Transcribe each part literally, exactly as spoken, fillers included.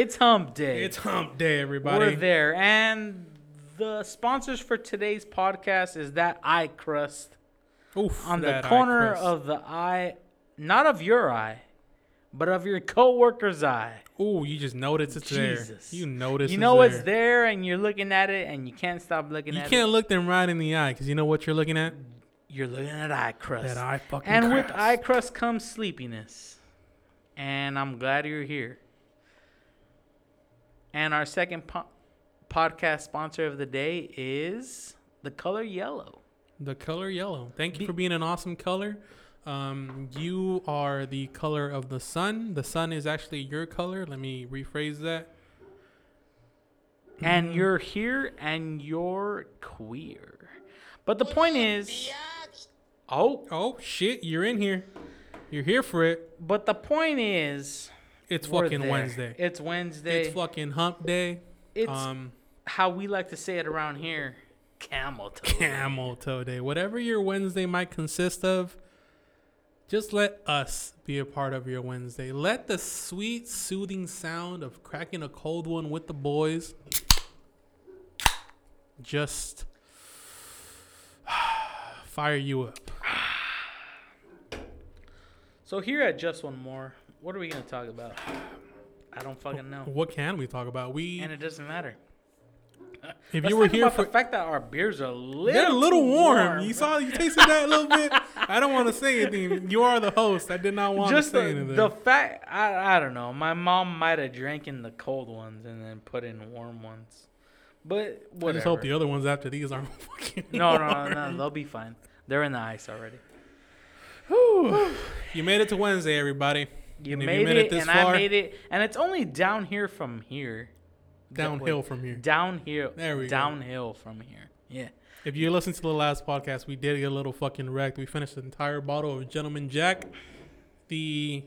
It's hump day. It's hump day, everybody. We're there. And the sponsors for today's podcast is that eye crust. Oof, on the corner of the eye, not of your eye, but of your coworker's eye. Ooh, you just notice it's Jesus. There. You notice You know it's, it's there. there, and you're looking at it, and you can't stop looking you at it. You can't look them right in the eye, because you know what you're looking at? You're looking at eye crust. That eye fucking and crust. And with eye crust comes sleepiness. And I'm glad you're here. And our second po- podcast sponsor of the day is the color yellow. The color yellow. Thank you for being an awesome color. Um, you are the color of the sun. The sun is actually your color. Let me rephrase that. And you're here and you're queer. But the point is... Oh. Oh, shit. You're in here. You're here for it. But the point is... It's fucking there. Wednesday. It's Wednesday. It's fucking hump day. It's um, how we like to say it around here. Camel toe Camel toe day. day. Whatever your Wednesday might consist of, just let us be a part of your Wednesday. Let the sweet, soothing sound of cracking a cold one with the boys just fire you up. So here at Just One More, what are we going to talk about? I don't fucking know. What can we talk about? We And it doesn't matter. If Let's you were talk here about for the fact that our beers are a little, they're a little warm. warm. You saw, you tasted that a little bit. I don't want to say anything. You are the host. I did not want Just to say the, anything. The fact, I, I don't know. My mom might have drank in the cold ones and then put in warm ones. But whatever. I just hope the other ones after these aren't fucking no, warm. no, no, no. They'll be fine. They're in the ice already. Whew. You made it to Wednesday, everybody. You, made, you made it, it this and far, I made it, and it's only down here from here. Downhill from here. Downhill. There we Downhill go. Downhill from here. Yeah. If you listen to the last podcast, we did get a little fucking wrecked. We finished an entire bottle of Gentleman Jack, the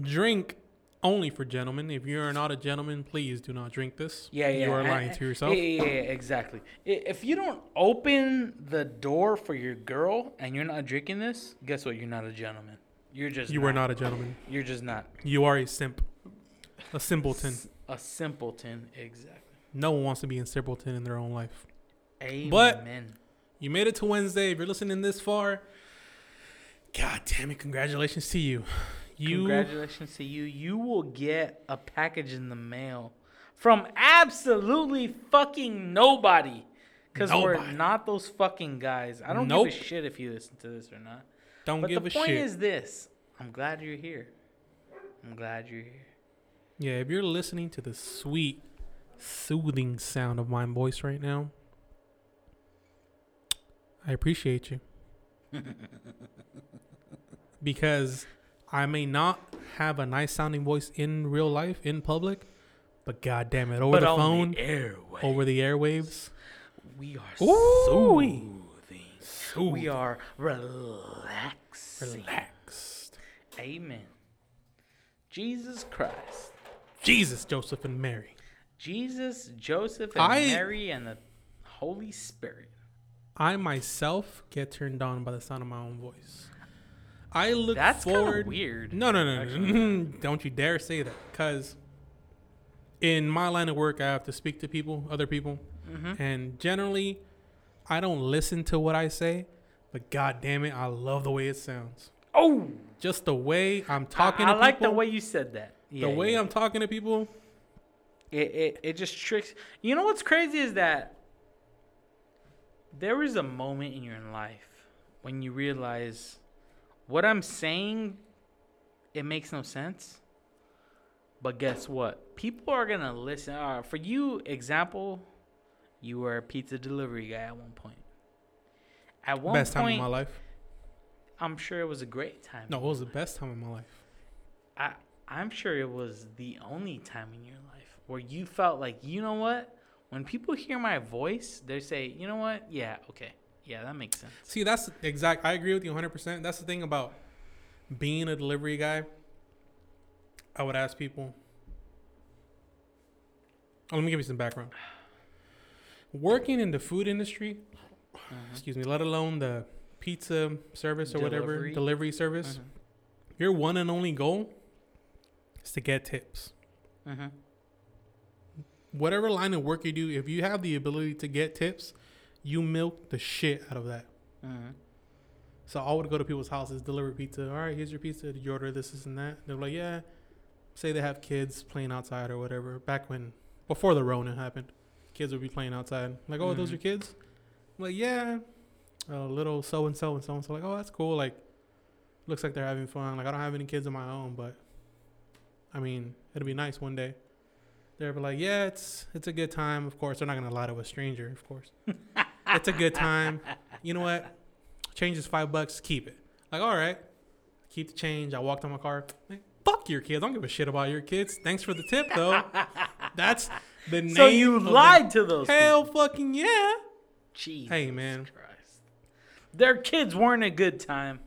drink only for gentlemen. If you are not a gentleman, please do not drink this. Yeah, yeah. You are lying I, to yourself. Yeah, yeah, yeah, exactly. If you don't open the door for your girl and you're not drinking this, guess what? You're not a gentleman. You're just. You not. are not a gentleman. You're just not. You are a simp. A simpleton. A simpleton, exactly. No one wants to be a simpleton in their own life. Amen. But you made it to Wednesday. If you're listening this far, God damn it, congratulations to you. you. Congratulations to you. You will get a package in the mail from absolutely fucking nobody. Because we're not those fucking guys. I don't nope. give a shit if you listen to this or not. Don't but give a shit. But the point is this. I'm glad you're here. I'm glad you're here. Yeah, if you're listening to the sweet, soothing sound of my voice right now, I appreciate you. Because I may not have a nice-sounding voice in real life, in public, but goddamn it, over but the phone, the over the airwaves, we are Ooh. soothing. Soothing. We are relaxing. Relaxed. Amen. Jesus Christ. Jesus, Joseph, and Mary. Jesus, Joseph, and I, Mary, and the Holy Spirit. I myself get turned on by the sound of my own voice. I look That's forward. That's kind of weird. No, no, no, no. Don't you dare say that. Because in my line of work, I have to speak to people, other people. Mm-hmm. And generally, I don't listen to what I say. But God damn it, I love the way it sounds. Oh! Just the way I'm talking I, I to people. I like the way you said that. Yeah, the way yeah. I'm talking to people. It, it it just tricks. You know what's crazy is that there is a moment in your life when you realize what I'm saying, it makes no sense. But guess what? People are going to listen. Uh, for you, example, you were a pizza delivery guy at one point. At one Best point, time of my life. I'm sure it was a great time. No, it was the best time of my life. I, I'm sure it was the only time in your life where you felt like, you know what? When people hear my voice, they say, you know what? Yeah, okay. Yeah, that makes sense. See, that's exact. I agree with you one hundred percent. That's the thing about being a delivery guy. I would ask people. Oh, let me give you some background. Working in the food industry, uh-huh. excuse me, let alone the... pizza service or delivery. whatever delivery service uh-huh. Your one and only goal is to get tips. uh-huh. whatever line of work you do, if you have the ability to get tips, you milk the shit out of that. Mm-hmm. So I would go to people's houses, deliver pizza. All right, here's your pizza. Did you order this, this, and that? They're like, yeah. Say they have kids playing outside or whatever. Back when, before the Rona happened, kids would be playing outside. Like, oh, mm-hmm. Those are kids? I'm like, yeah. A little so-and-so and so-and-so. Like, oh, that's cool. Like, looks like they're having fun. Like, I don't have any kids of my own, but, I mean, it'll be nice one day. They're like, yeah, it's it's a good time. Of course, they're not going to lie to a stranger, of course. It's a good time. You know what? Change is five bucks. Keep it. Like, all right. Keep the change. I walked on my car. Like, fuck your kids. I don't give a shit about your kids. Thanks for the tip, though. That's the name. So you lied to those people. Hell fucking yeah. Jesus hey, man. Christ. Their kids weren't a good time.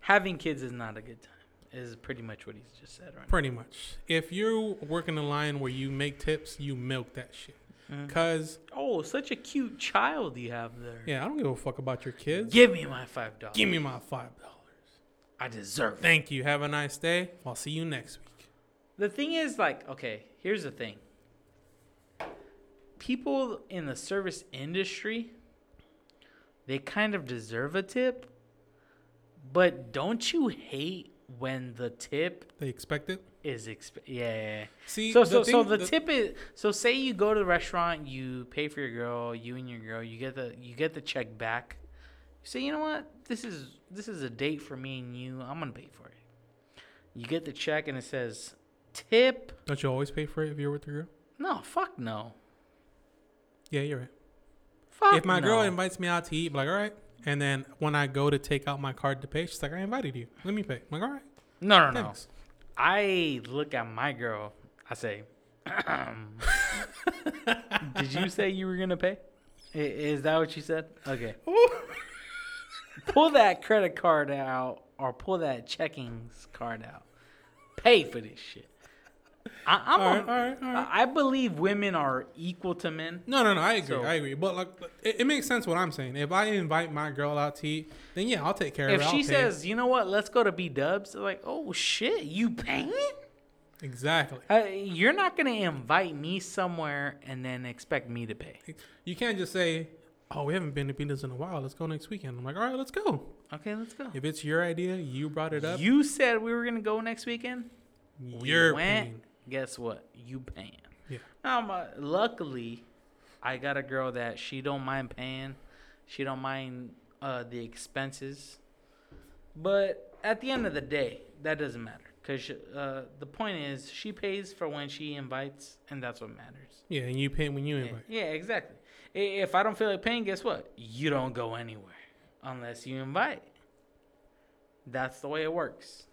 Having kids is not a good time. Is pretty much what he's just said right pretty now. Pretty much. If you're working a line where you make tips, you milk that shit. Because... Mm-hmm. Oh, such a cute child you have there. Yeah, I don't give a fuck about your kids. Give me my five dollars. Give me my five dollars. I deserve it. Thank you. Have a nice day. I'll see you next week. The thing is, like, okay, here's the thing. People in the service industry, they kind of deserve a tip. But don't you hate when the tip they expect it is exp- yeah see so so the, thing, so the, the tip is so say you go to the restaurant, you pay for your girl, you and your girl, you get the you get the check back, you say, you know what, this is this is a date for me and you, I'm gonna pay for it. You get the check and it says tip. Don't you always pay for it if you're with your girl? No, fuck no. Yeah, you're right. Fuck if my no. girl invites me out to eat, I'm like, all right. And then when I go to take out my card to pay, she's like, I invited you. Let me pay. I'm like, all right. No, no, Thanks. no. I look at my girl. I say, did you say you were going to pay? Is that what you said? Okay. Pull that credit card out or pull that checking card out. Pay for this shit. I, I'm all right, a, all right, all right. I believe women are equal to men. No, no, no. I agree. So, I agree. But like, it, it makes sense what I'm saying. If I invite my girl out to eat, then yeah, I'll take care of it. If she says, you know what, let's go to B Dubs, like, oh shit, you paying? Exactly. Uh, you're not gonna invite me somewhere and then expect me to pay. You can't just say, oh, we haven't been to B Dubs in a while. Let's go next weekend. I'm like, all right, let's go. Okay, let's go. If it's your idea, you brought it up. You said we were gonna go next weekend. You're we went. Paying. Guess what? You paying. Yeah. Um, uh, luckily, I got a girl that she don't mind paying. She don't mind uh, the expenses. But at the end of the day, that doesn't matter. Because uh, the point is, she pays for when she invites, and that's what matters. Yeah, and you pay when you invite. Yeah, yeah, exactly. If I don't feel like paying, guess what? You don't go anywhere unless you invite. That's the way it works.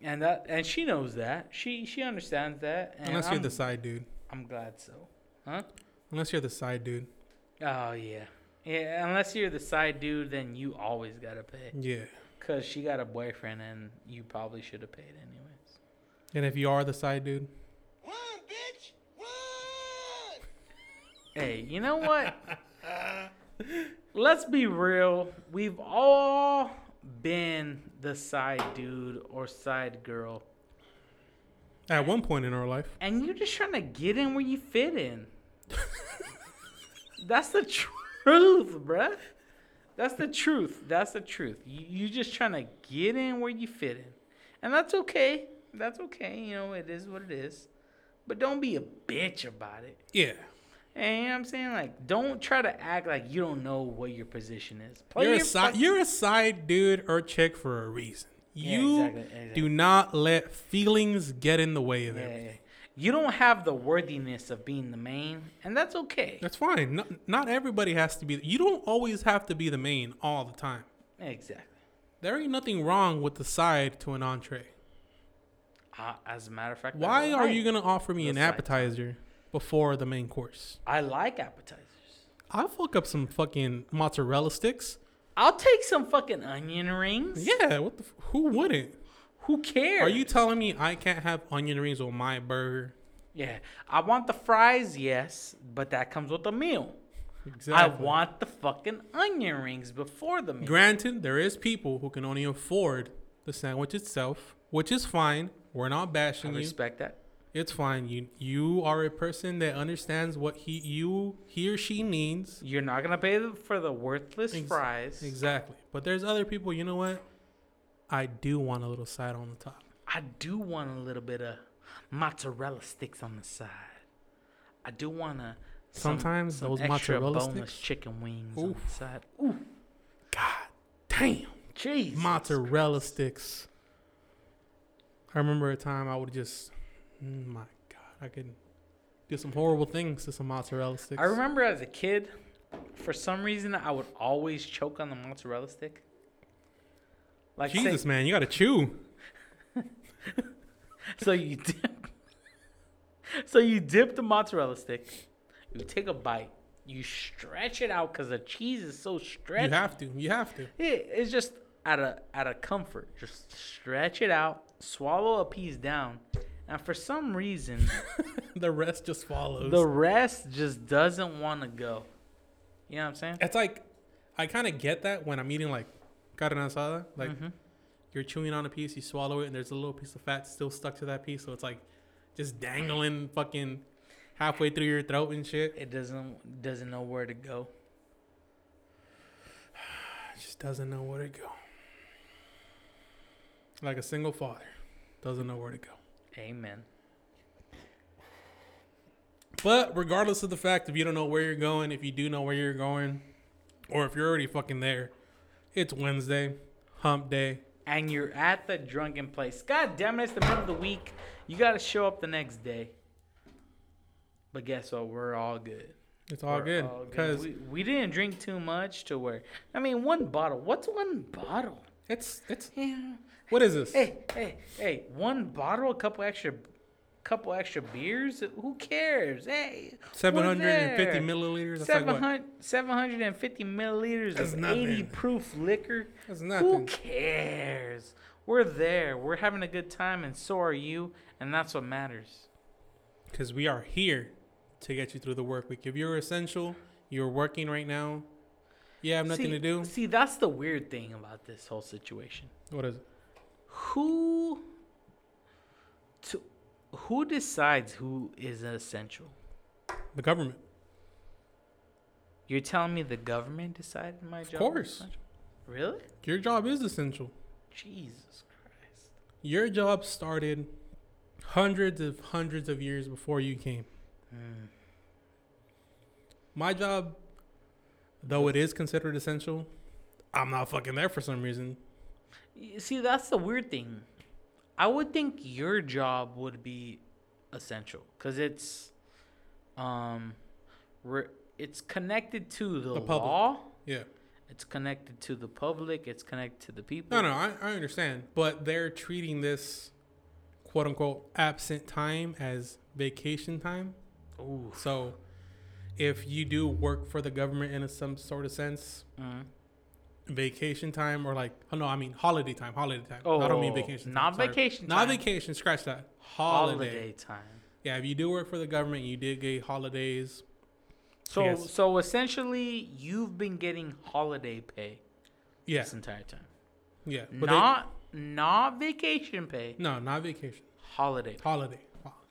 And that, and she knows that. She she understands that. And Unless I'm, you're the side dude. I'm glad so. Huh? Unless you're the side dude. Oh, yeah. Yeah, unless you're the side dude, then you always got to pay. Yeah. Because she got a boyfriend, and you probably should have paid anyways. And if you are the side dude? Run, bitch! Run! Hey, you know what? Let's be real. We've all... been the side dude or side girl at one point in our life, and you're just trying to get in where you fit in. That's the truth, bruh. That's the truth. That's the truth. You, you're just trying to get in where you fit in, and that's okay. That's okay. You know, it is what it is. But don't be a bitch about it. Yeah. And you know what I'm saying? Like, don't try to act like you don't know what your position is. Play you're, your a side, you're a side dude or chick for a reason. You yeah, exactly, exactly. do not let feelings get in the way of yeah, everything. Yeah. You don't have the worthiness of being the main, and that's okay. That's fine. No, not everybody has to be. You don't always have to be the main all the time. Exactly. There ain't nothing wrong with the side to an entree. Uh, as a matter of fact. Why are right. you going to offer me the an appetizer? Side. Before the main course. I like appetizers. I'll fuck up some fucking mozzarella sticks. I'll take some fucking onion rings. Yeah, what the f- who wouldn't? Who cares? Are you telling me I can't have onion rings on my burger? Yeah. I want the fries, yes, but that comes with the meal. Exactly. I want the fucking onion rings before the meal. Granted, there is people who can only afford the sandwich itself, which is fine. We're not bashing you. I respect you. that. It's fine. You you are a person that understands what he you he or she needs. You're not gonna pay them for the worthless Ex- fries. Exactly. But there's other people. You know what? I do want a little side on the top. I do want a little bit of mozzarella sticks on the side. I do want to sometimes some, those some extra mozzarella boneless sticks? Chicken wings. Oof. On the side. Ooh, god damn! Jeez, mozzarella sticks. I remember a time I would just. My God, I could do some horrible things to some mozzarella sticks. I remember as a kid, for some reason, I would always choke on the mozzarella stick. Like Jesus, say, man, you gotta chew. so you dip, so you dip the mozzarella stick. You take a bite. You stretch it out because the cheese is so stretchy. You have to. You have to. It, it's just out of out of comfort. Just stretch it out. Swallow a piece down. And for some reason, the rest just follows. The rest just doesn't want to go. You know what I'm saying? It's like, I kind of get that when I'm eating like carne asada. Like, mm-hmm. You're chewing on a piece, you swallow it, and there's a little piece of fat still stuck to that piece. So it's like just dangling fucking halfway through your throat and shit. It doesn't doesn't know where to go. It just doesn't know where to go. Like a single father doesn't know where to go. Amen. But regardless of the fact, if you don't know where you're going, if you do know where you're going, or if you're already fucking there, it's Wednesday, hump day. And you're at the drunken place. God damn it, it's the middle of the week. You got to show up the next day. But guess what? We're all good. It's all We're good. All good. 'Cause we, we didn't drink too much to where. I mean, one bottle. What's one bottle? It's, it's. Yeah. What is this? Hey, hey, hey! One bottle, a couple extra, couple extra beers. Who cares? Hey, seven hundred and fifty milliliters. Seven hundred and fifty milliliters That's of nothing. eighty proof liquor. That's nothing. Who cares? We're there. We're having a good time, and so are you, and that's what matters. Because we are here to get you through the work week. If you're essential, you're working right now. You have nothing see, to do. See, that's the weird thing about this whole situation. What is it? Who to, who decides who is essential? The government. You're telling me the government decided my job? Of course. Really? Your job is essential. Jesus Christ. Your job started hundreds of hundreds of years before you came. Mm. My job, though it is considered essential, I'm not fucking there for some reason. See, that's the weird thing. I would think your job would be essential because it's, um, re- it's connected to the, the law. Public. Yeah, it's connected to the public. It's connected to the people. No, no, I, I understand, but they're treating this, quote unquote, absent time as vacation time. Ooh. So, if you do work for the government in a, some sort of sense. Mm-hmm. Vacation time or like oh no I mean holiday time holiday time oh, I don't mean vacation time, not sorry. vacation time. not vacation scratch that holiday. holiday time yeah If you do work for the government, you did get holidays, so so essentially you've been getting holiday pay yeah this entire time yeah but not they, not vacation pay no not vacation holiday pay. holiday holiday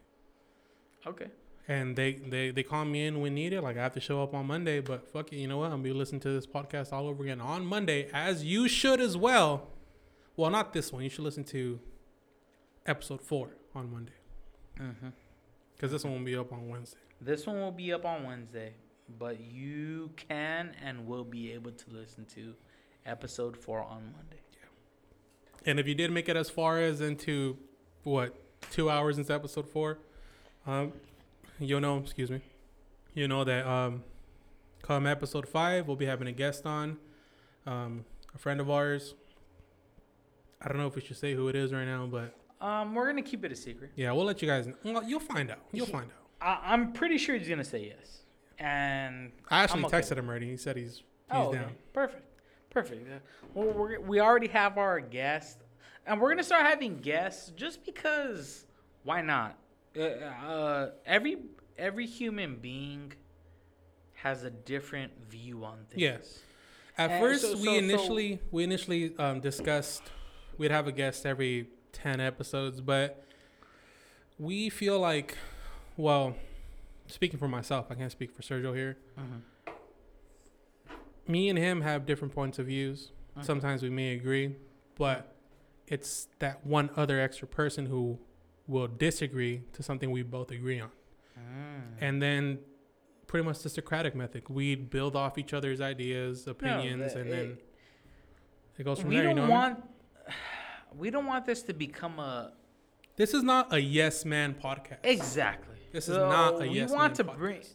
okay And they, they, they call me in when needed. Like, I have to show up on Monday, but fuck it. You know what? I'm going to be listening to this podcast all over again on Monday, as you should as well. Well, not this one. You should listen to episode four on Monday. Mm-hmm. Because this one will be up on Wednesday. This one will be up on Wednesday, but you can and will be able to listen to episode four on Monday. Yeah. And if you did make it as far as into, what, two hours into episode four, um... You know, excuse me. You know that um, come episode five, we'll be having a guest on, um, a friend of ours. I don't know if we should say who it is right now, but um, we're gonna keep it a secret. Yeah, we'll let you guys know. Well, you'll find out. You'll find out. I- I'm pretty sure he's gonna say yes. And I actually okay. texted him already. He said he's he's oh, okay. down. Perfect, perfect. Well, we're, we already have our guest, and we're gonna start having guests just because. Why not? Uh, every every human being has a different view on things. Yes. At and first, so, we, so, initially, so. we initially we um, initially discussed we'd have a guest every ten episodes, but we feel like, well, speaking for myself, I can't speak for Sergio here. Mm-hmm. Me and him have different points of views. Mm-hmm. Sometimes we may agree, but it's that one other extra person who will disagree to something we both agree on. Mm. And then pretty much the Socratic method. We build off each other's ideas, opinions, no, and it, then it goes from we there. Don't you know want, I mean? We don't want this to become a... This is not a yes man podcast. Exactly. This so is not a yes man want to podcast. Bring, uh,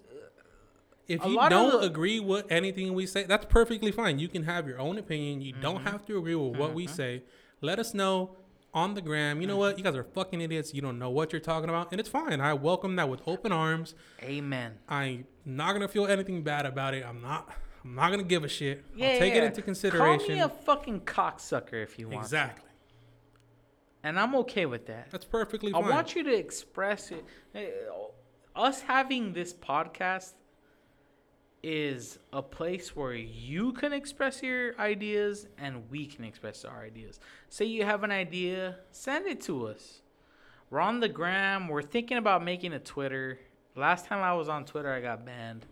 if you don't the, agree with anything we say, that's perfectly fine. You can have your own opinion. You mm-hmm. don't have to agree with what mm-hmm. we say. Let us know on the gram. You know mm-hmm. what? You guys are fucking idiots. You don't know what you're talking about. And it's fine. I welcome that with open arms. Amen. I'm not going to feel anything bad about it. I'm not I'm not going to give a shit. Yeah, I'll take yeah. it into consideration. Call me a fucking cocksucker if you want. Exactly. To. And I'm okay with that. That's perfectly fine. I want you to express it. Us having this podcast is a place where you can express your ideas and we can express our ideas. Say you have an idea, send it to us. We're on the gram. We're thinking about making a Twitter. Last time I was on Twitter, I got banned.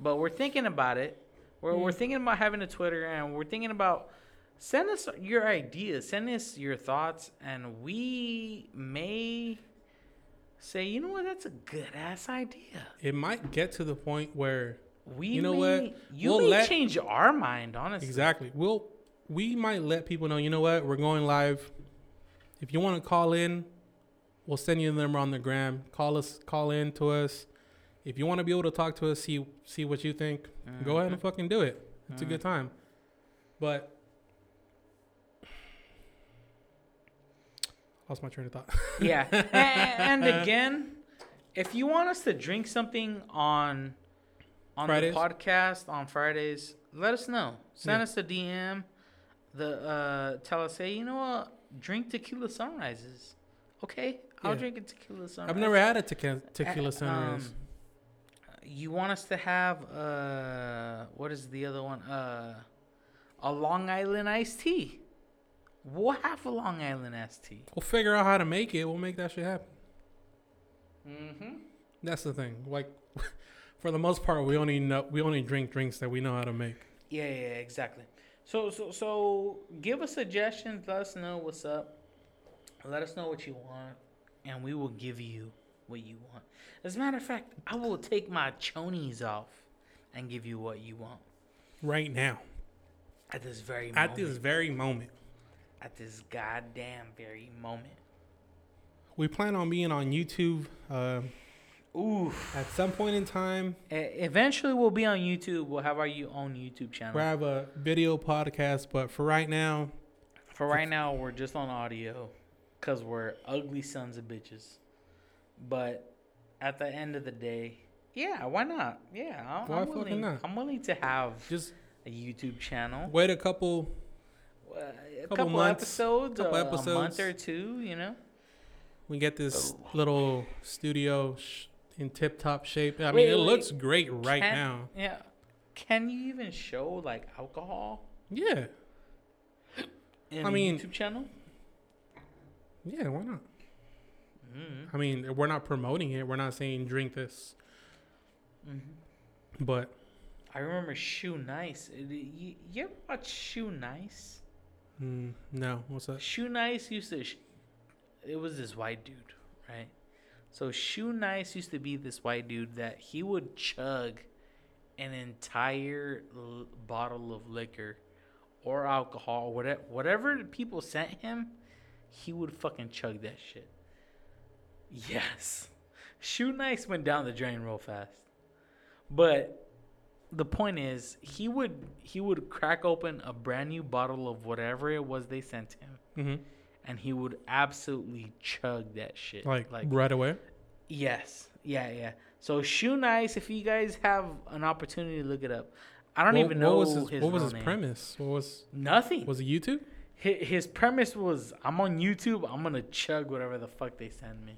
But we're thinking about it. We're, mm. we're thinking about having a Twitter, and we're thinking about... Send us your ideas. Send us your thoughts, and we may say, you know what, that's a good ass idea. It might get to the point where we, you know may, what, you we'll may let, change our mind. Honestly, exactly. We'll we might let people know. You know what, we're going live. If you want to call in, we'll send you the number on the gram. Call us. Call in to us. If you want to be able to talk to us, see see what you think. Mm-hmm. Go ahead and fucking do it. It's mm-hmm. a good time, but. Lost my train of thought. Yeah. And, and again, if you want us to drink something on on Fridays. The podcast on Fridays, let us know. Send yeah. us a D M. The uh, tell us, hey, you know what? Drink tequila sunrises. Okay? I'll yeah. drink a tequila sunrise. I've never had a tequila, tequila and, sunrise. Um, you want us to have, uh, what is the other one? Uh, a Long Island iced tea. We'll have a Long Island iced tea. We'll figure out how to make it. We'll make that shit happen. Mm-hmm. That's the thing. Like, for the most part, we only know we only drink drinks that we know how to make. Yeah, yeah, exactly. So, so, so, give us suggestions. Let us know what's up. Let us know what you want, and we will give you what you want. As a matter of fact, I will take my chonies off and give you what you want. Right now. At this very moment. At this very moment. At this goddamn very moment. We plan on being on YouTube. Uh, Oof. At some point in time. Eventually we'll be on YouTube. We'll have our own YouTube channel. We'll have a video podcast. But for right now. For right now, we're just on audio. Because we're ugly sons of bitches. But at the end of the day. Yeah, why not? Yeah, I'm, why I'm willing, fucking not? I'm willing to have just a YouTube channel. Wait a couple... Uh, a couple, couple months, episodes, couple uh, episodes, a month or two, you know. We get this oh. little studio sh- in tip-top shape. I wait, mean, it wait. looks great right can, now. Yeah. Can you even show like alcohol? Yeah. In I mean, YouTube channel. Yeah, why not? Mm-hmm. I mean, we're not promoting it. We're not saying drink this. Mm-hmm. But I remember Shoe Nice. You, you ever watch Shoe Nice? Mm, no, what's that? Shoe Nice used to sh- it was this white dude, right? So Shoe Nice used to be this white dude that he would chug an entire l- bottle of liquor or alcohol, whatever whatever people sent him, he would fucking chug that shit. Yes. Shoe Nice went down the drain real fast. But the point is, he would he would crack open a brand new bottle of whatever it was they sent him, mm-hmm. and he would absolutely chug that shit. Like, like right away? Yes. Yeah, yeah. So Shoe Nice, if you guys have an opportunity to look it up. I don't well, even know what was his, his What was his name. premise? What was Nothing. Was it YouTube? His, his premise was, I'm on YouTube. I'm going to chug whatever the fuck they send me.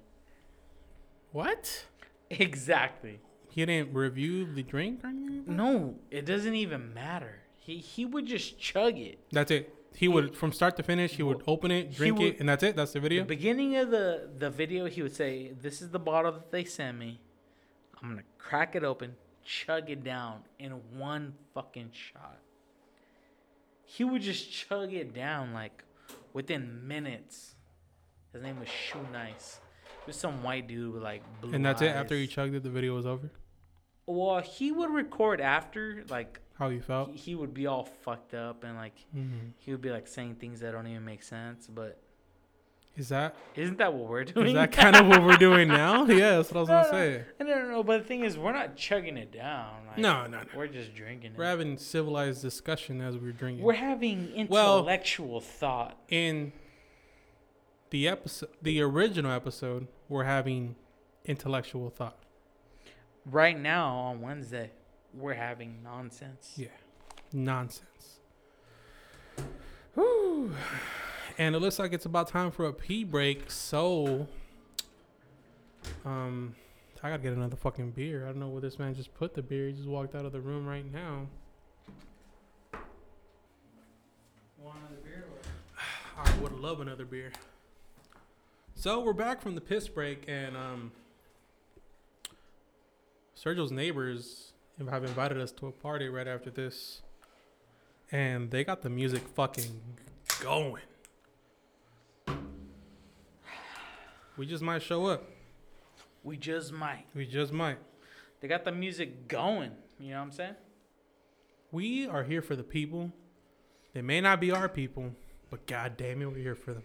What? Exactly. He didn't review the drink or anything? No, it doesn't even matter. He he would just chug it. That's it. He would, from start to finish, he would open it, drink would, it, and that's it. That's the video. The beginning of the, the video, he would say, this is the bottle that they sent me. I'm going to crack it open, chug it down in one fucking shot. He would just chug it down, like, within minutes. His name was Shoe Nice. It was some white dude with, like, blue And that's eyes. It? After he chugged it, the video was over? Well, he would record after, like... How you felt? He, he would be all fucked up and like mm-hmm. he would be like saying things that don't even make sense. But is that isn't that what we're doing? Is that kind of what we're doing now? Yeah, that's what I was no, gonna say. I don't know, but the thing is, we're not chugging it down. Like, no, no, no. We're just drinking it. We're having civilized discussion as we're drinking. We're having intellectual well, thought. In the episode, the original episode, we're having intellectual thought. Right now on Wednesday. We're having nonsense. Yeah. Nonsense. Whew. And it looks like it's about time for a pee break. So, um, I got to get another fucking beer. I don't know where this man just put the beer. He just walked out of the room right now. Want another beer? Or? I would love another beer. So, we're back from the piss break. And um, Sergio's neighbors... have invited us to a party right after this, and they got the music fucking going. We just might show up. We just might. We just might. They got the music going. You know what I'm saying? We are here for the people. They may not be our people, but God damn it, we're here for them.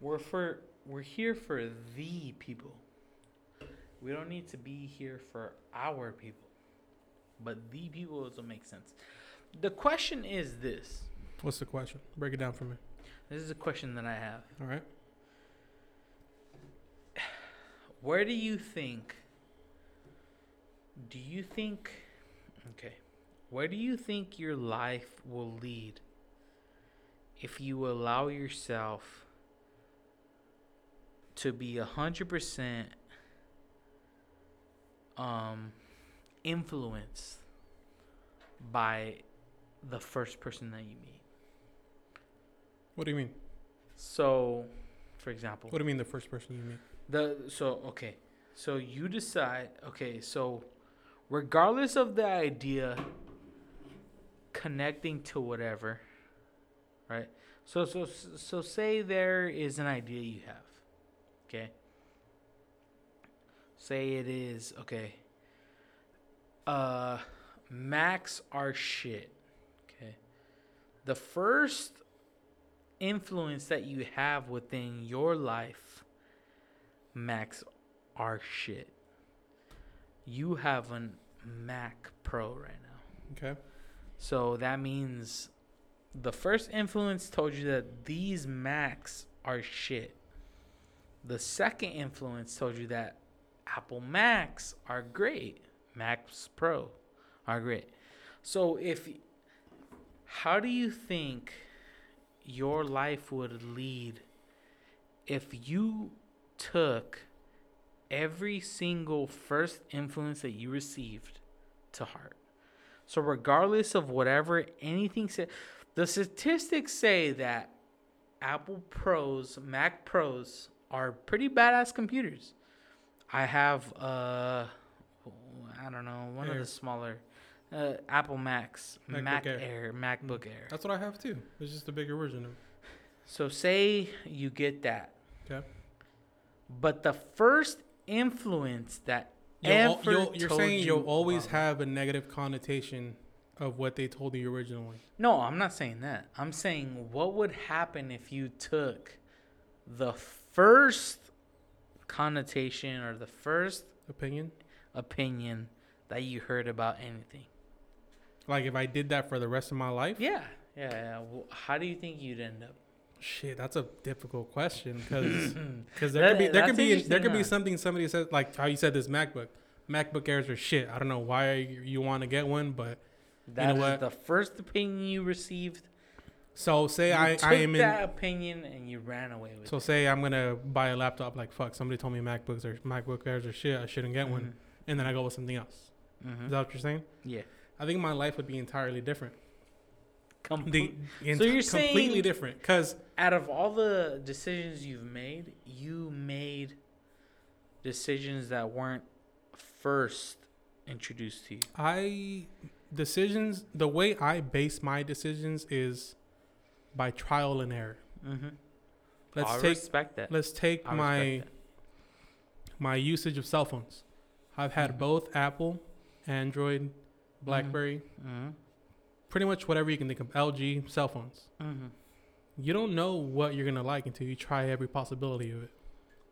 We're for. We're here for the people. We don't need to be here for our people, but the people also make sense. The question is this. What's the question? Break it down for me. This is a question that I have. All right. Where do you think, do you think, okay, where do you think your life will lead if you allow yourself to be one hundred percent Um, influenced by the first person that you meet? What do you mean? So, for example. What do you mean the first person you meet? The so okay, so you decide. Okay, so regardless of the idea connecting to whatever, right? So so so say there is an idea you have, okay. Say it is, okay, uh, Macs are shit, okay? The first influence that you have within your life, Macs are shit. You have a Mac Pro right now. Okay. So that means the first influence told you that these Macs are shit. The second influence told you that Apple Macs are great. Macs Pro are great. So if, how do you think your life would lead if you took every single first influence that you received to heart? So regardless of whatever anything said, the statistics say that Apple Pros, Mac Pros are pretty badass computers. I have, uh, I don't know, one Air. of the smaller uh, Apple Macs, MacBook Mac Air. Air, MacBook Air. That's what I have, too. It's just a bigger version of it. So say you get that. Okay. But the first influence that you'll, ever you'll, You're told saying you you'll always about. have a negative connotation of what they told you originally. No, I'm not saying that. I'm saying what would happen if you took the first connotation or the first opinion opinion that you heard about anything. Like if I did that for the rest of my life? Yeah. Yeah. yeah. Well, how do you think you'd end up? Shit, that's a difficult question because because there that, could be there could be there could be something somebody said, like how you said this MacBook. MacBook Airs are shit. I don't know why you, you want to get one, but that you know is what? The first opinion you received. So say you I, took I am in that opinion and you ran away with so it. So say I'm gonna buy a laptop, like fuck, somebody told me MacBooks or MacBook Airs are shit, I shouldn't get mm-hmm. one, and then I go with something else. Mm-hmm. Is that what you're saying? Yeah. I think my life would be entirely different. Complete. The, so you're saying completely different, because out of all the decisions you've made, you made decisions that weren't first introduced to you. I decisions the way I base my decisions is by trial and error. Mm-hmm. Let's I take, respect that. Let's take I my my usage of cell phones. I've had mm-hmm. both Apple, Android, BlackBerry. Mm-hmm. Mm-hmm. Pretty much whatever you can think of, L G, cell phones. Mm-hmm. You don't know what you're going to like until you try every possibility of it.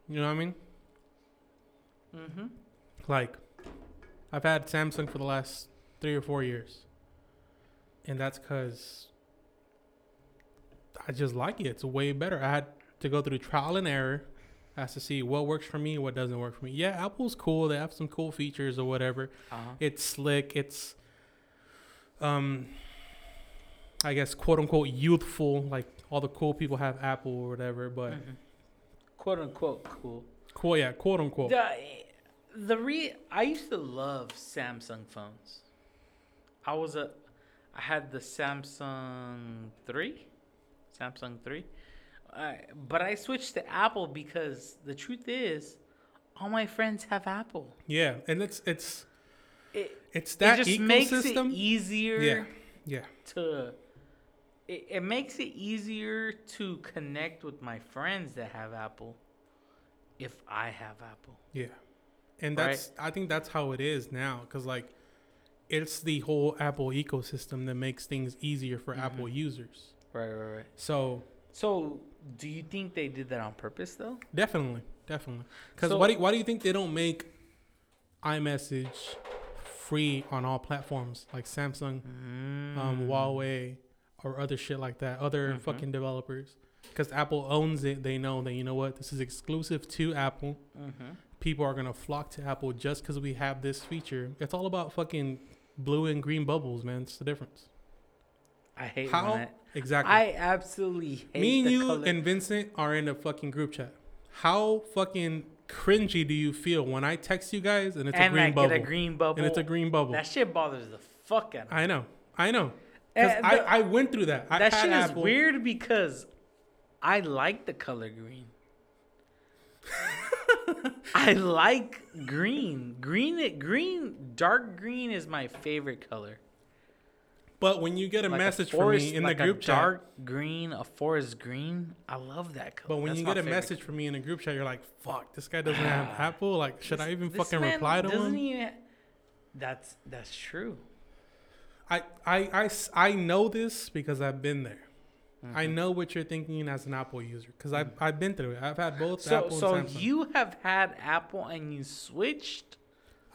You know what I mean? Mm-hmm. Like, I've had Samsung for the last three or four years. And that's because I just like it. It's way better. I had to go through trial and error as to see what works for me, what doesn't work for me. Yeah, Apple's cool. They have some cool features or whatever. Uh-huh. It's slick. It's... Um, I guess, quote unquote, youthful, like all the cool people have Apple or whatever, but mm-hmm. quote unquote cool. Cool, yeah, quote unquote. The, the re I used to love Samsung phones. I was a, I had the Samsung three, Samsung three, uh, but I switched to Apple because the truth is, all my friends have Apple. Yeah, and it's it's. It, it's that it just ecosystem. Makes it easier yeah. Yeah. to it, it makes it easier to connect with my friends that have Apple if I have Apple. Yeah. And that's right? I think that's how it is now, because like it's the whole Apple ecosystem that makes things easier for mm-hmm. Apple users. Right, right, right. So So do you think they did that on purpose though? Definitely, definitely. Because so, why do why do you think they don't make iMessage free on all platforms like Samsung, mm. um, Huawei, or other shit like that, other mm-hmm. fucking developers? Because Apple owns it. They know that, you know what, this is exclusive to Apple. Mm-hmm. People are going to flock to Apple just because we have this feature. It's all about fucking blue and green bubbles, man. It's the difference. I hate How? That. Exactly. I absolutely hate Me and you color. And Vincent are in a fucking group chat. How fucking... cringy do you feel when I text you guys and it's and a green I bubble? And I get a green bubble. And it's a green bubble. That shit bothers the fuck out of me. I know. I know. Because I, I went through that. I that shit Apple. Is weird because I like the color green. I like green. Green, green, dark green is my favorite color. But when you get a like message a forest, from me in like the group a chat, dark green, a forest green, I love that color. But when That's you get a favorite. Message from me in a group chat, you're like, "Fuck, this guy doesn't have Apple. Like, should this, I even fucking reply to him?" Even... That's that's true. I, I I I know this because I've been there. Mm-hmm. I know what you're thinking as an Apple user because I've mm-hmm. I've been through it. I've had both so, Apple. So and Samsung. You have had Apple and you switched.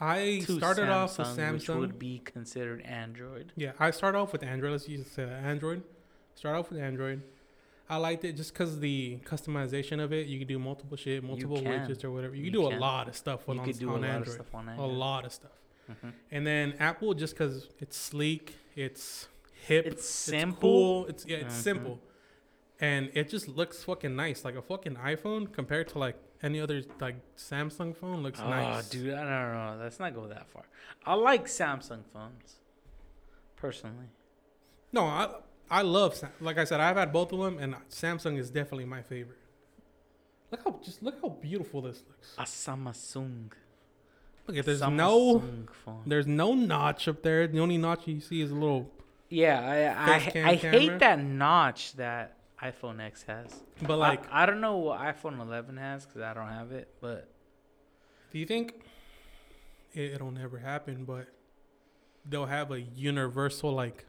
I started Samsung, off with Samsung, which would be considered Android. Yeah, I started off with Android. Let's use uh, Android. Start off with Android. I liked it just because the customization of it. You can do multiple shit, multiple widgets or whatever. You, you do can do a lot of stuff on, on, on Android. Stuff on Android. A lot of stuff. Mm-hmm. And then Apple, just because it's sleek, it's hip, it's simple. It's cool. It's yeah, it's mm-hmm. simple, and it just looks fucking nice, like a fucking iPhone compared to like. Any other, like, Samsung phone looks oh, nice. Oh, dude, I don't know. Let's not go that far. I like Samsung phones, personally. No, I I love, like I said, I've had both of them, and Samsung is definitely my favorite. Look how, just look how beautiful this looks. A Samsung. Look, if there's Samsung no, phone. There's no notch up there. The only notch you see is a little Yeah, I, I, I hate that notch that... iPhone X has, but like I, I don't know what iPhone eleven has because I don't have it. But do you think it, it'll never happen? But they'll have a universal, like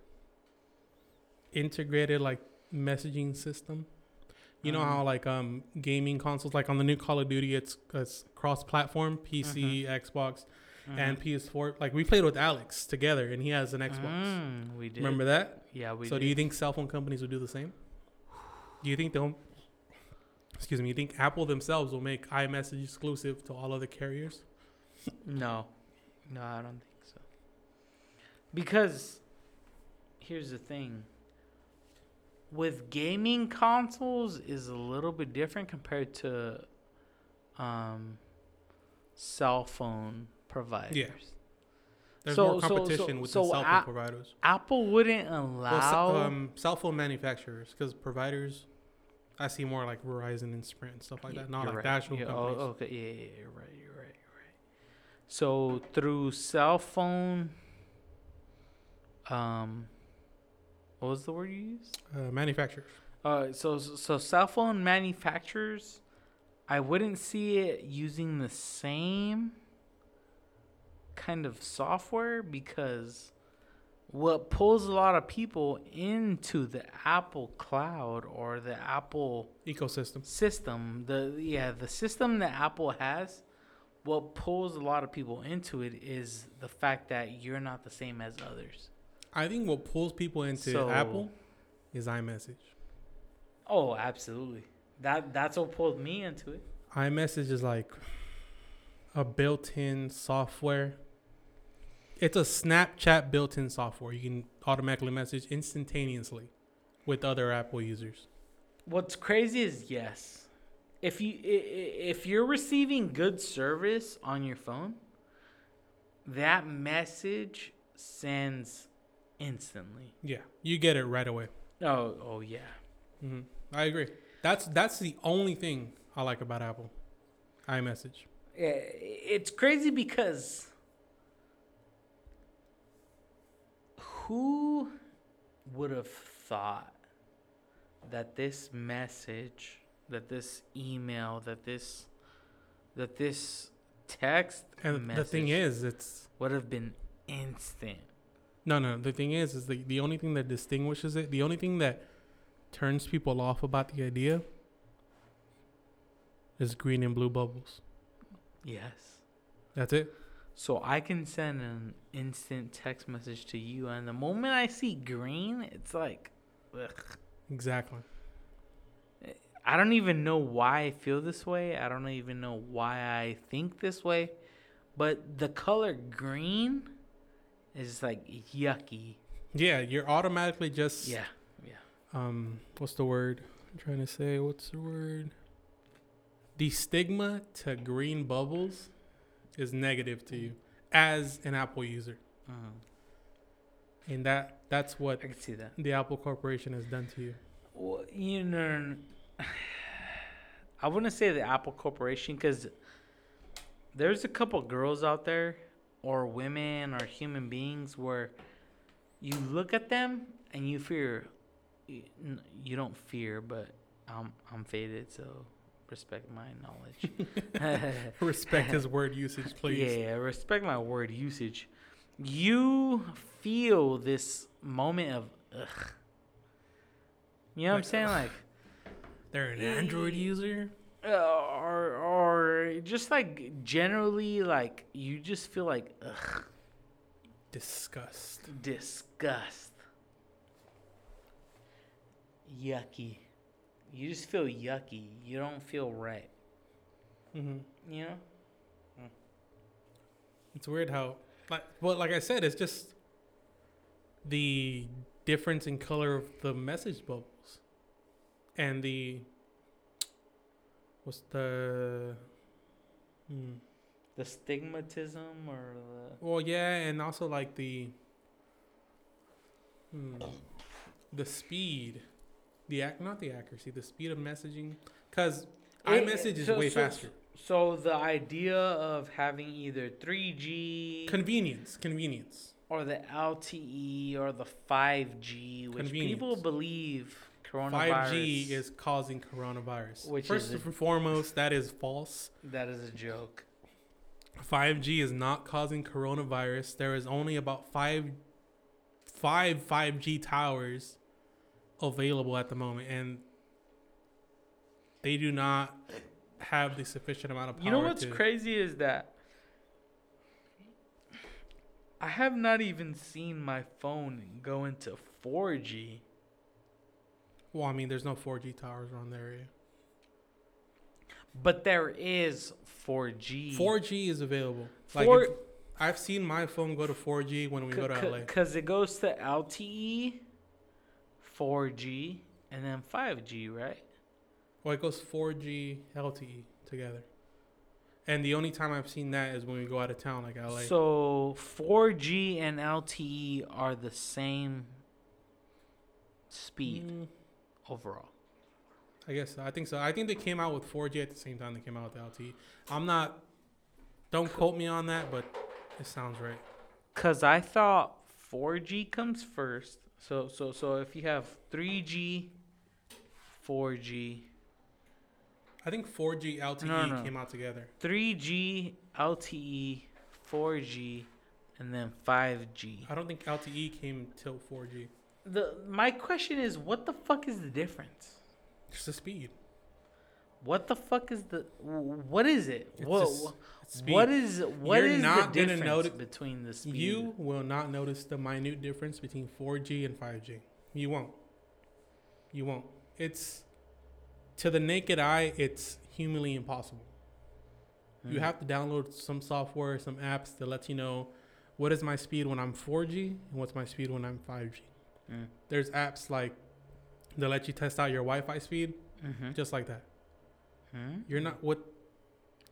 integrated, like messaging system. You mm-hmm. know how like um gaming consoles, like on the new Call of Duty, it's, it's cross-platform P C, mm-hmm. Xbox, mm-hmm. and P S four. Like we played with Alex together, and he has an Xbox. Mm, we did. Remember that? Yeah, we. So did. Do you think cell phone companies would do the same? Do you think they'll, excuse me, you think Apple themselves will make iMessage exclusive to all other carriers? No. No, I don't think so. Because here's the thing. With gaming consoles is a little bit different compared to um, cell phone providers. Yeah. There's so, more competition so, so, with so the cell phone a- providers. Apple wouldn't allow... Well, um, cell phone manufacturers, because providers, I see more like Verizon and Sprint and stuff like yeah, that, not like right. the actual yeah, companies. Oh, okay. Yeah, yeah, you're right, you're right, you're right. So through cell phone... Um, what was the word you used? Uh, manufacturers. Uh, so, so cell phone manufacturers, I wouldn't see it using the same... kind of software, because what pulls a lot of people into the Apple Cloud or the Apple ecosystem system, the yeah the system that Apple has, what pulls a lot of people into it is the fact that you're not the same as others. I think what pulls people into so, Apple is iMessage. Oh, absolutely. That that's what pulled me into it. iMessage is like a built-in software. It's a Snapchat built-in software. You can automatically message instantaneously with other Apple users. What's crazy is yes, if you if you're receiving good service on your phone, that message sends instantly. Yeah, you get it right away. Oh, oh yeah. Mm-hmm. I agree. That's that's the only thing I like about Apple, iMessage. It's crazy because who would have thought that this message, that this email, that this that this text and message the thing is it's would have been instant. No, no, the thing is is the, the only thing that distinguishes it, the only thing that turns people off about the idea is green and blue bubbles. Yes. That's it. So I can send an instant text message to you, and the moment I see green, it's like, ugh. Exactly. I don't even know why I feel this way. I don't even know why I think this way. But the color green is like yucky. Yeah, you're automatically just... Yeah, yeah. Um, what's the word I'm trying to say? What's the word? The stigma to green bubbles is negative to you as an Apple user. Uh-huh. And that that's what I can see that. The Apple Corporation has done to you. Well, you know, I wouldn't say the Apple Corporation, because there's a couple girls out there or women or human beings where you look at them and you fear. You don't fear, but I'm, I'm faded, so... Respect my knowledge. Respect his word usage, please. Yeah, respect my word usage. You feel this moment of ugh. You know like, what I'm saying? Like they're an Android user, uh, or or just like generally, like you just feel like ugh. Disgust. Disgust. Yucky. You just feel yucky. You don't feel right. Mm-hmm. You know? Mm. It's weird how... like, well, like I said, it's just the difference in color of the message bubbles. And the... What's the... Hmm. The stigmatism or the... Well, yeah, and also like the... Hmm, the speed... The ac- not the accuracy, the speed of messaging, because iMessage is so, way so, faster. So the idea of having either three G convenience, convenience, or the L T E or the five G, which people believe coronavirus five G is causing coronavirus. Which first and foremost, that is false. That is a joke. five G is not causing coronavirus. There is only about five, five 5G towers available at the moment, and they do not have the sufficient amount of power. You know what's to... crazy is that I have not even seen my phone go into four G. Well, I mean, there's no four G towers around the area, but there is four G. four G is available. Like Four... if, I've seen my phone go to four G when we c- go to c- L A, because it goes to L T E. four G and then five G, right? Well, it goes four G L T E together. And the only time I've seen that is when we go out of town, like L A. So four G and L T E are the same speed mm. overall. I guess so. I think so. I think they came out with four G at the same time they came out with L T E. I'm not... Don't quote me on that, but it sounds right. Because I thought four G comes first. So, so, so if you have three G, four G... I think four G, L T E no, no. came out together. three G, L T E, four G, and then five G. I don't think L T E came till four G. The My question is, what the fuck is the difference? It's the speed. What the fuck is the... What is it? It's what, a, it's speed. What is, what You're is not the difference noti- between the speed? You will not notice the minute difference between four G and five G. You won't. You won't. It's... To the naked eye, it's humanly impossible. Mm. You have to download some software, some apps that lets you know what is my speed when I'm four G and what's my speed when I'm five G. Mm. There's apps like that let you test out your Wi-Fi speed, mm-hmm. just like that. Mm. You're not what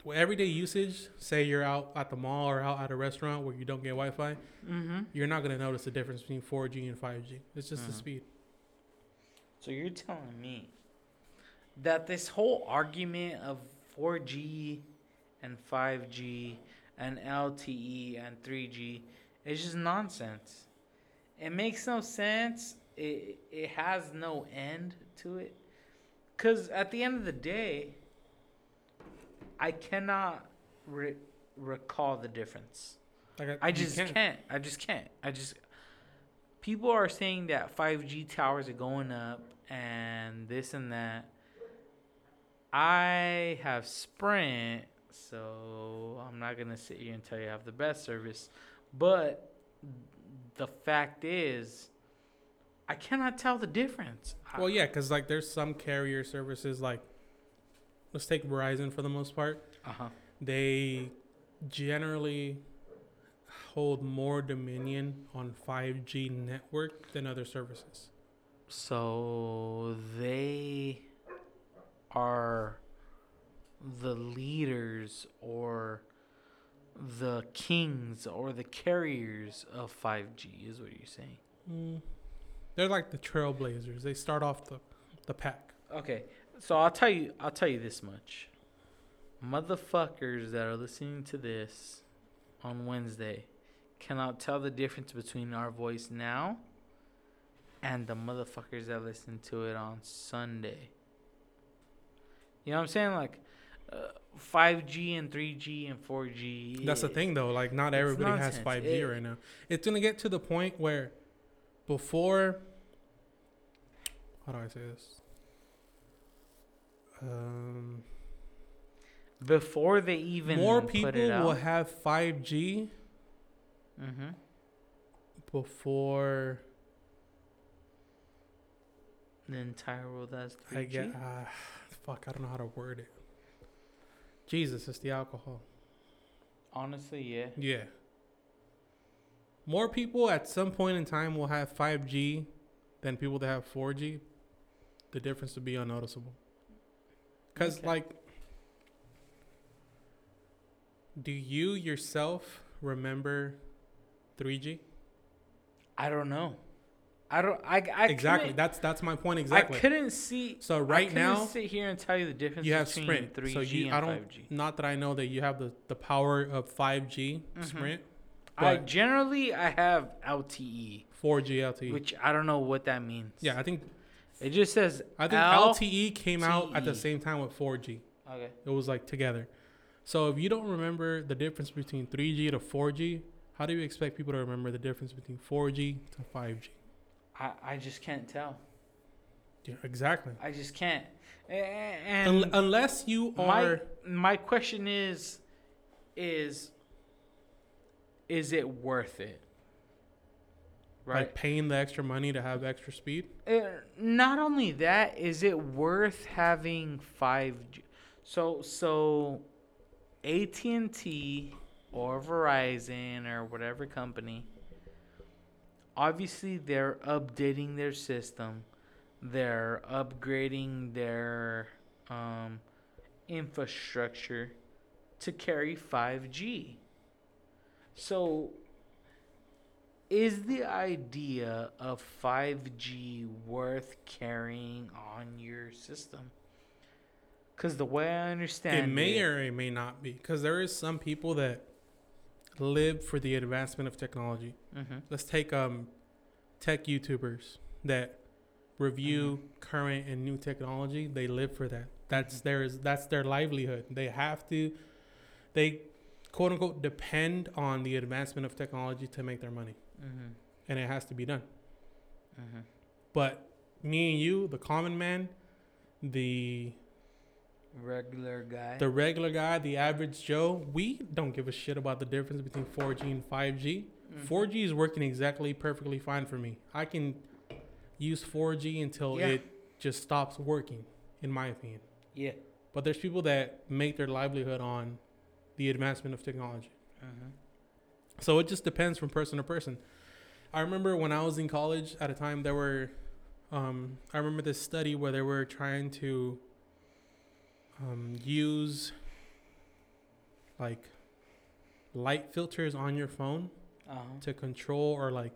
with everyday usage. Say you're out at the mall or out at a restaurant where you don't get Wi-Fi. Mm-hmm. You're not gonna notice the difference between four G and five G. It's just mm-hmm. the speed. So you're telling me that this whole argument of four G and five G and L T E and three G is just nonsense. It makes no sense. It it has no end to it. Because at the end of the day, I cannot re- recall the difference. Like I, I just can't. can't. I just can't. I just... People are saying that five G towers are going up and this and that. I have Sprint, so I'm not going to sit here and tell you I have the best service. But the fact is, I cannot tell the difference. Well, yeah, because, like, there's some carrier services, like, let's take Verizon for the most part. Uh-huh. They generally hold more dominion on five G network than other services. So they... are the leaders or the kings or the carriers of five G is what you're saying. Mm. They're like the trailblazers. They start off the, the pack. Okay. So I'll tell you I'll tell you this much. Motherfuckers that are listening to this on Wednesday cannot tell the difference between our voice now and the motherfuckers that listen to it on Sunday. You know what I'm saying? Like uh, five G and three G and four G. That's it, the thing, though. Like, not everybody nonsense. has five G it, right now. It's going to get to the point where before... How do I say this? Um, before they even more people put it out. Will have five G mm-hmm. before... The entire world has three G? I get... Uh, Fuck, I don't know how to word it. Jesus, it's the alcohol. Honestly, yeah. Yeah. More people at some point in time will have five G than people that have four G. The difference would be unnoticeable. Because, okay. like, do you yourself remember three G? I don't know. I don't. I. I exactly. That's that's my point. Exactly. I couldn't see. So right I couldn't now, sit here and tell you the difference. You have between Sprint. three G so you, and I don't, five G. Not that I know that you have the, the power of five G mm-hmm. Sprint. I generally I have L T E. four G L T E. Which I don't know what that means. Yeah, I think it just says. I think L T E came out at the same time with four G. Okay. It was like together. So if you don't remember the difference between three G to four G, how do you expect people to remember the difference between four G to five G? I, I just can't tell. Yeah, exactly. I just can't. And Un- unless you are... My, my question is, is, is it worth it? Right? Like paying the extra money to have extra speed? Uh, not only that, is it worth having five G? So, so A T and T or Verizon or whatever company... Obviously, they're updating their system. They're upgrading their um, infrastructure to carry five G. So is the idea of five G worth carrying on your system? Because the way I understand it... It may or it may not be. Because there is some people that live for the advancement of technology. Mm-hmm. Let's take um, tech YouTubers that review mm-hmm. current and new technology. They live for that. That's mm-hmm. their, that's their livelihood. They have to... They... quote unquote depend on the advancement of technology to make their money, mm-hmm. and it has to be done. Mm-hmm. But me and you, the common man, the regular guy, the regular guy, the average Joe, we don't give a shit about the difference between four G and five G. Mm-hmm. four G is working exactly perfectly fine for me. I can use four G until yeah. it just stops working, in my opinion. Yeah. But there's people that make their livelihood on the advancement of technology. Uh-huh. So it just depends from person to person. I remember when I was in college at a time there were, um, I remember this study where they were trying to um, use like light filters on your phone uh-huh. to control or like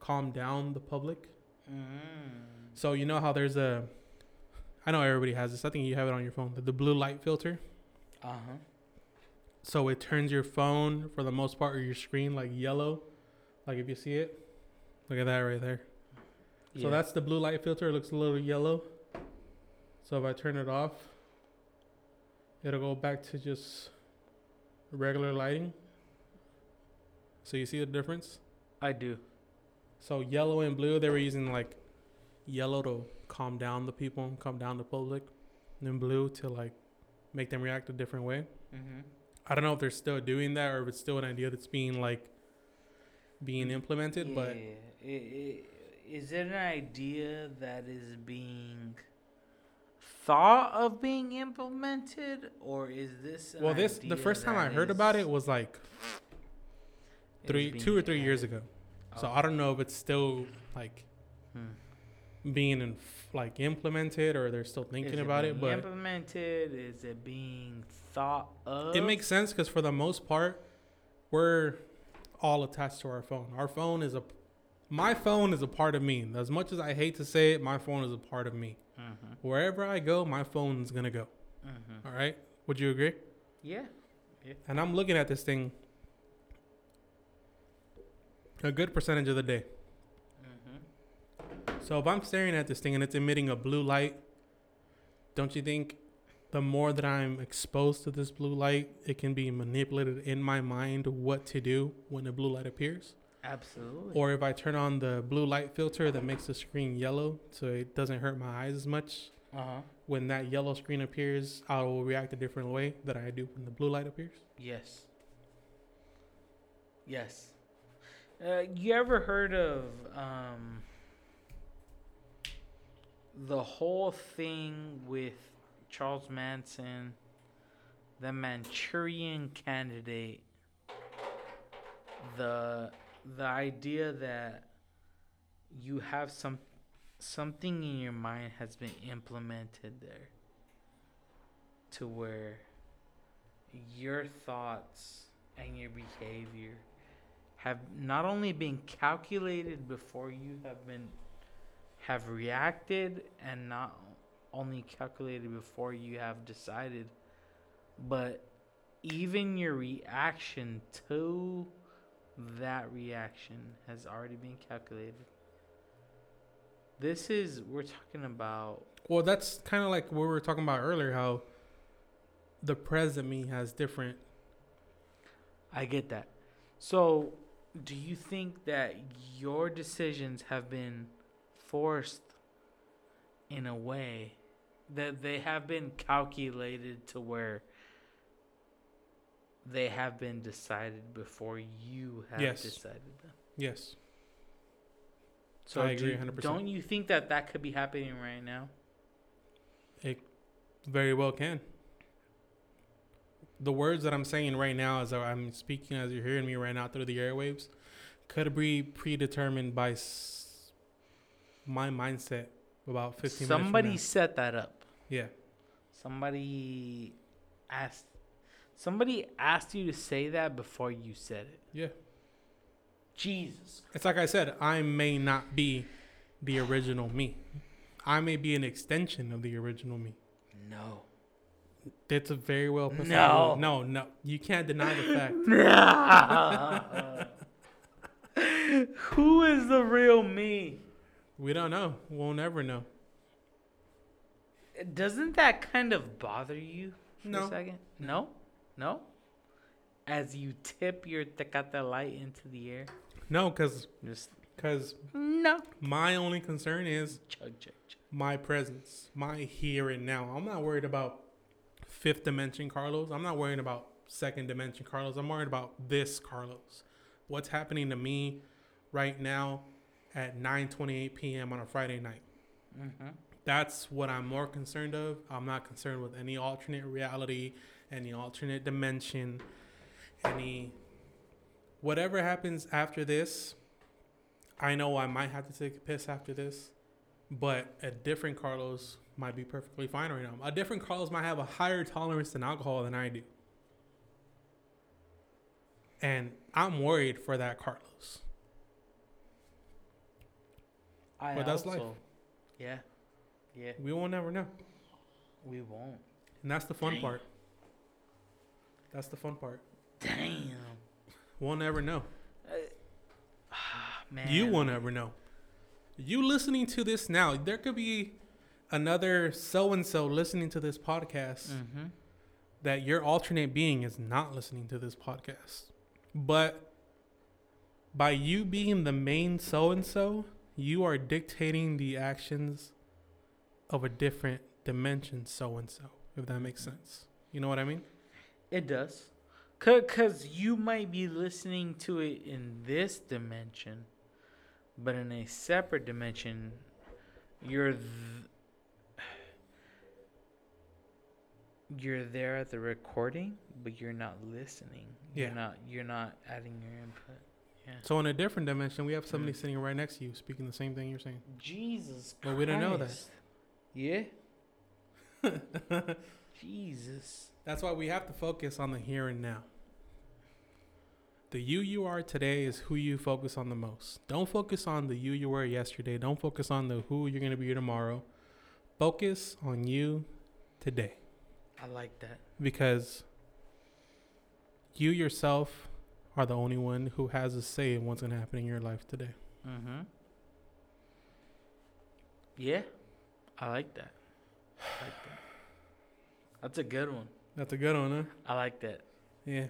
calm down the public. Mm. So you know how there's a, I know everybody has this. I think you have it on your phone. The, the blue light filter. Uh-huh. So it turns your phone, for the most part, or your screen, like yellow. Like if you see it, look at that right there. Yeah. So that's the blue light filter. It looks a little yellow. So if I turn it off, it'll go back to just regular lighting. So you see the difference? I do. So yellow and blue, they were using like yellow to calm down the people, calm down the public, and then blue to like make them react a different way. Mm-hmm. I don't know if they're still doing that or if it's still an idea that's being like being implemented, yeah. but it, it, is it an idea that is being thought of being implemented, or is this? An well, this idea the first time I heard about it was like three, two or three added. years ago. Oh. So I don't know if it's still like hmm. being in, like implemented or they're still thinking is it about being it. But implemented, is it being thought of? It makes sense because for the most part, we're all attached to our phone. Our phone is a, my phone is a part of me. As much as I hate to say it, my phone is a part of me. Uh-huh. Wherever I go, my phone's gonna go. Uh-huh. All right, would you agree? Yeah. yeah. And I'm looking at this thing a good percentage of the day. Uh-huh. So if I'm staring at this thing and it's emitting a blue light, don't you think? The more that I'm exposed to this blue light, it can be manipulated in my mind what to do when the blue light appears. Absolutely. Or if I turn on the blue light filter that makes the screen yellow so it doesn't hurt my eyes as much, uh-huh. when that yellow screen appears, I will react a different way than I do when the blue light appears. Yes. Yes. Uh, you ever heard of um, the whole thing with Charles Manson, the Manchurian Candidate, the the idea that you have some something in your mind has been implemented there to where your thoughts and your behavior have not only been calculated before you have been have reacted and not only calculated before you have decided, but even your reaction to that reaction has already been calculated. This is, we're talking about... Well, that's kind of like what we were talking about earlier, how the present me has different... I get that. So, do you think that your decisions have been forced in a way that they have been calculated to where they have been decided before you have yes. decided them? Yes. So I agree one hundred percent. Don't you think that that could be happening right now? It very well can. The words that I'm saying right now as I'm speaking, as you're hearing me right now through the airwaves, could be predetermined by s- my mindset about fifteen somebody minutes. Somebody set that up. Yeah. Somebody asked. Somebody asked you to say that before you said it. Yeah. Jesus. It's like I said, I may not be the original me. I may be an extension of the original me. No. That's a very well put. No. No, no. You can't deny the fact. No. Who is the real me? We don't know. We'll never know. Doesn't that kind of bother you for no. a second? No? No? As you tip your Tecate Light into the air? No, because because no. my only concern is chug, chug, chug. my presence, my here and now. I'm not worried about fifth dimension Carlos. I'm not worried about second dimension Carlos. I'm worried about this Carlos. What's happening to me right now at nine twenty-eight p.m. on a Friday night? Mm-hmm. That's what I'm more concerned of. I'm not concerned with any alternate reality, any alternate dimension, any whatever happens after this. I know I might have to take a piss after this, but a different Carlos might be perfectly fine right now. A different Carlos might have a higher tolerance to alcohol than I do. And I'm worried for that Carlos. I but that's life. So. Yeah. Yeah. We won't ever know. We won't. And that's the fun Damn. part. That's the fun part. Damn. We'll never know. Uh, oh, man. You won't ever know. You listening to this now, there could be another so-and-so listening to this podcast mm-hmm. that your alternate being is not listening to this podcast. But by you being the main so-and-so, you are dictating the actions of a different dimension so-and-so, if that makes sense. You know what I mean? It does. Because you might be listening to it in this dimension, but in a separate dimension, you're th- you're there at the recording, but you're not listening. Yeah. You're not, you're not adding your input. Yeah. So in a different dimension, we have somebody mm. sitting right next to you speaking the same thing you're saying. Jesus Christ. But we don't know that. Yeah. Jesus. That's why we have to focus on the here and now. The you you are today is who you focus on the most. Don't focus on the you you were yesterday. Don't focus on the who you're going to be tomorrow. Focus on you today. I like that. Because you yourself are the only one who has a say in what's going to happen in your life today. Mm-hmm. Yeah. I like that. I like that. That's a good one. That's a good one, huh? I like that. Yeah.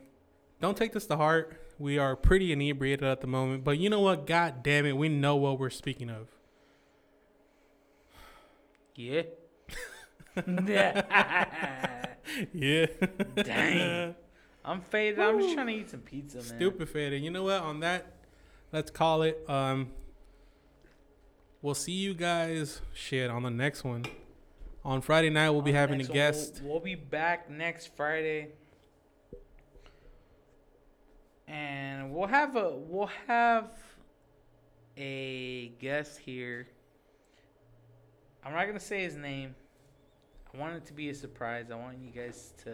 Don't take this to heart. We are pretty inebriated at the moment, but you know what? God damn it. We know what we're speaking of. Yeah. Yeah. Dang. I'm faded. Woo. I'm just trying to eat some pizza, man. Stupid faded. You know what? On that, let's call it. Um, We'll see you guys, shit, on the next one. On Friday night, we'll on be having a guest. We'll, we'll be back next Friday, and we'll have a we'll have a guest here. I'm not gonna say his name. I want it to be a surprise. I want you guys to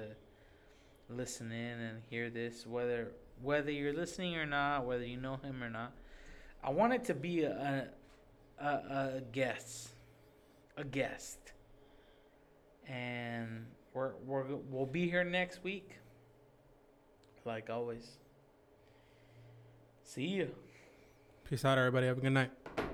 listen in and hear this, whether whether you're listening or not, whether you know him or not. I want it to be a. a Uh, a guest, a guest, and we're we're we'll be here next week, like always. See you. Peace out, everybody. Have a good night.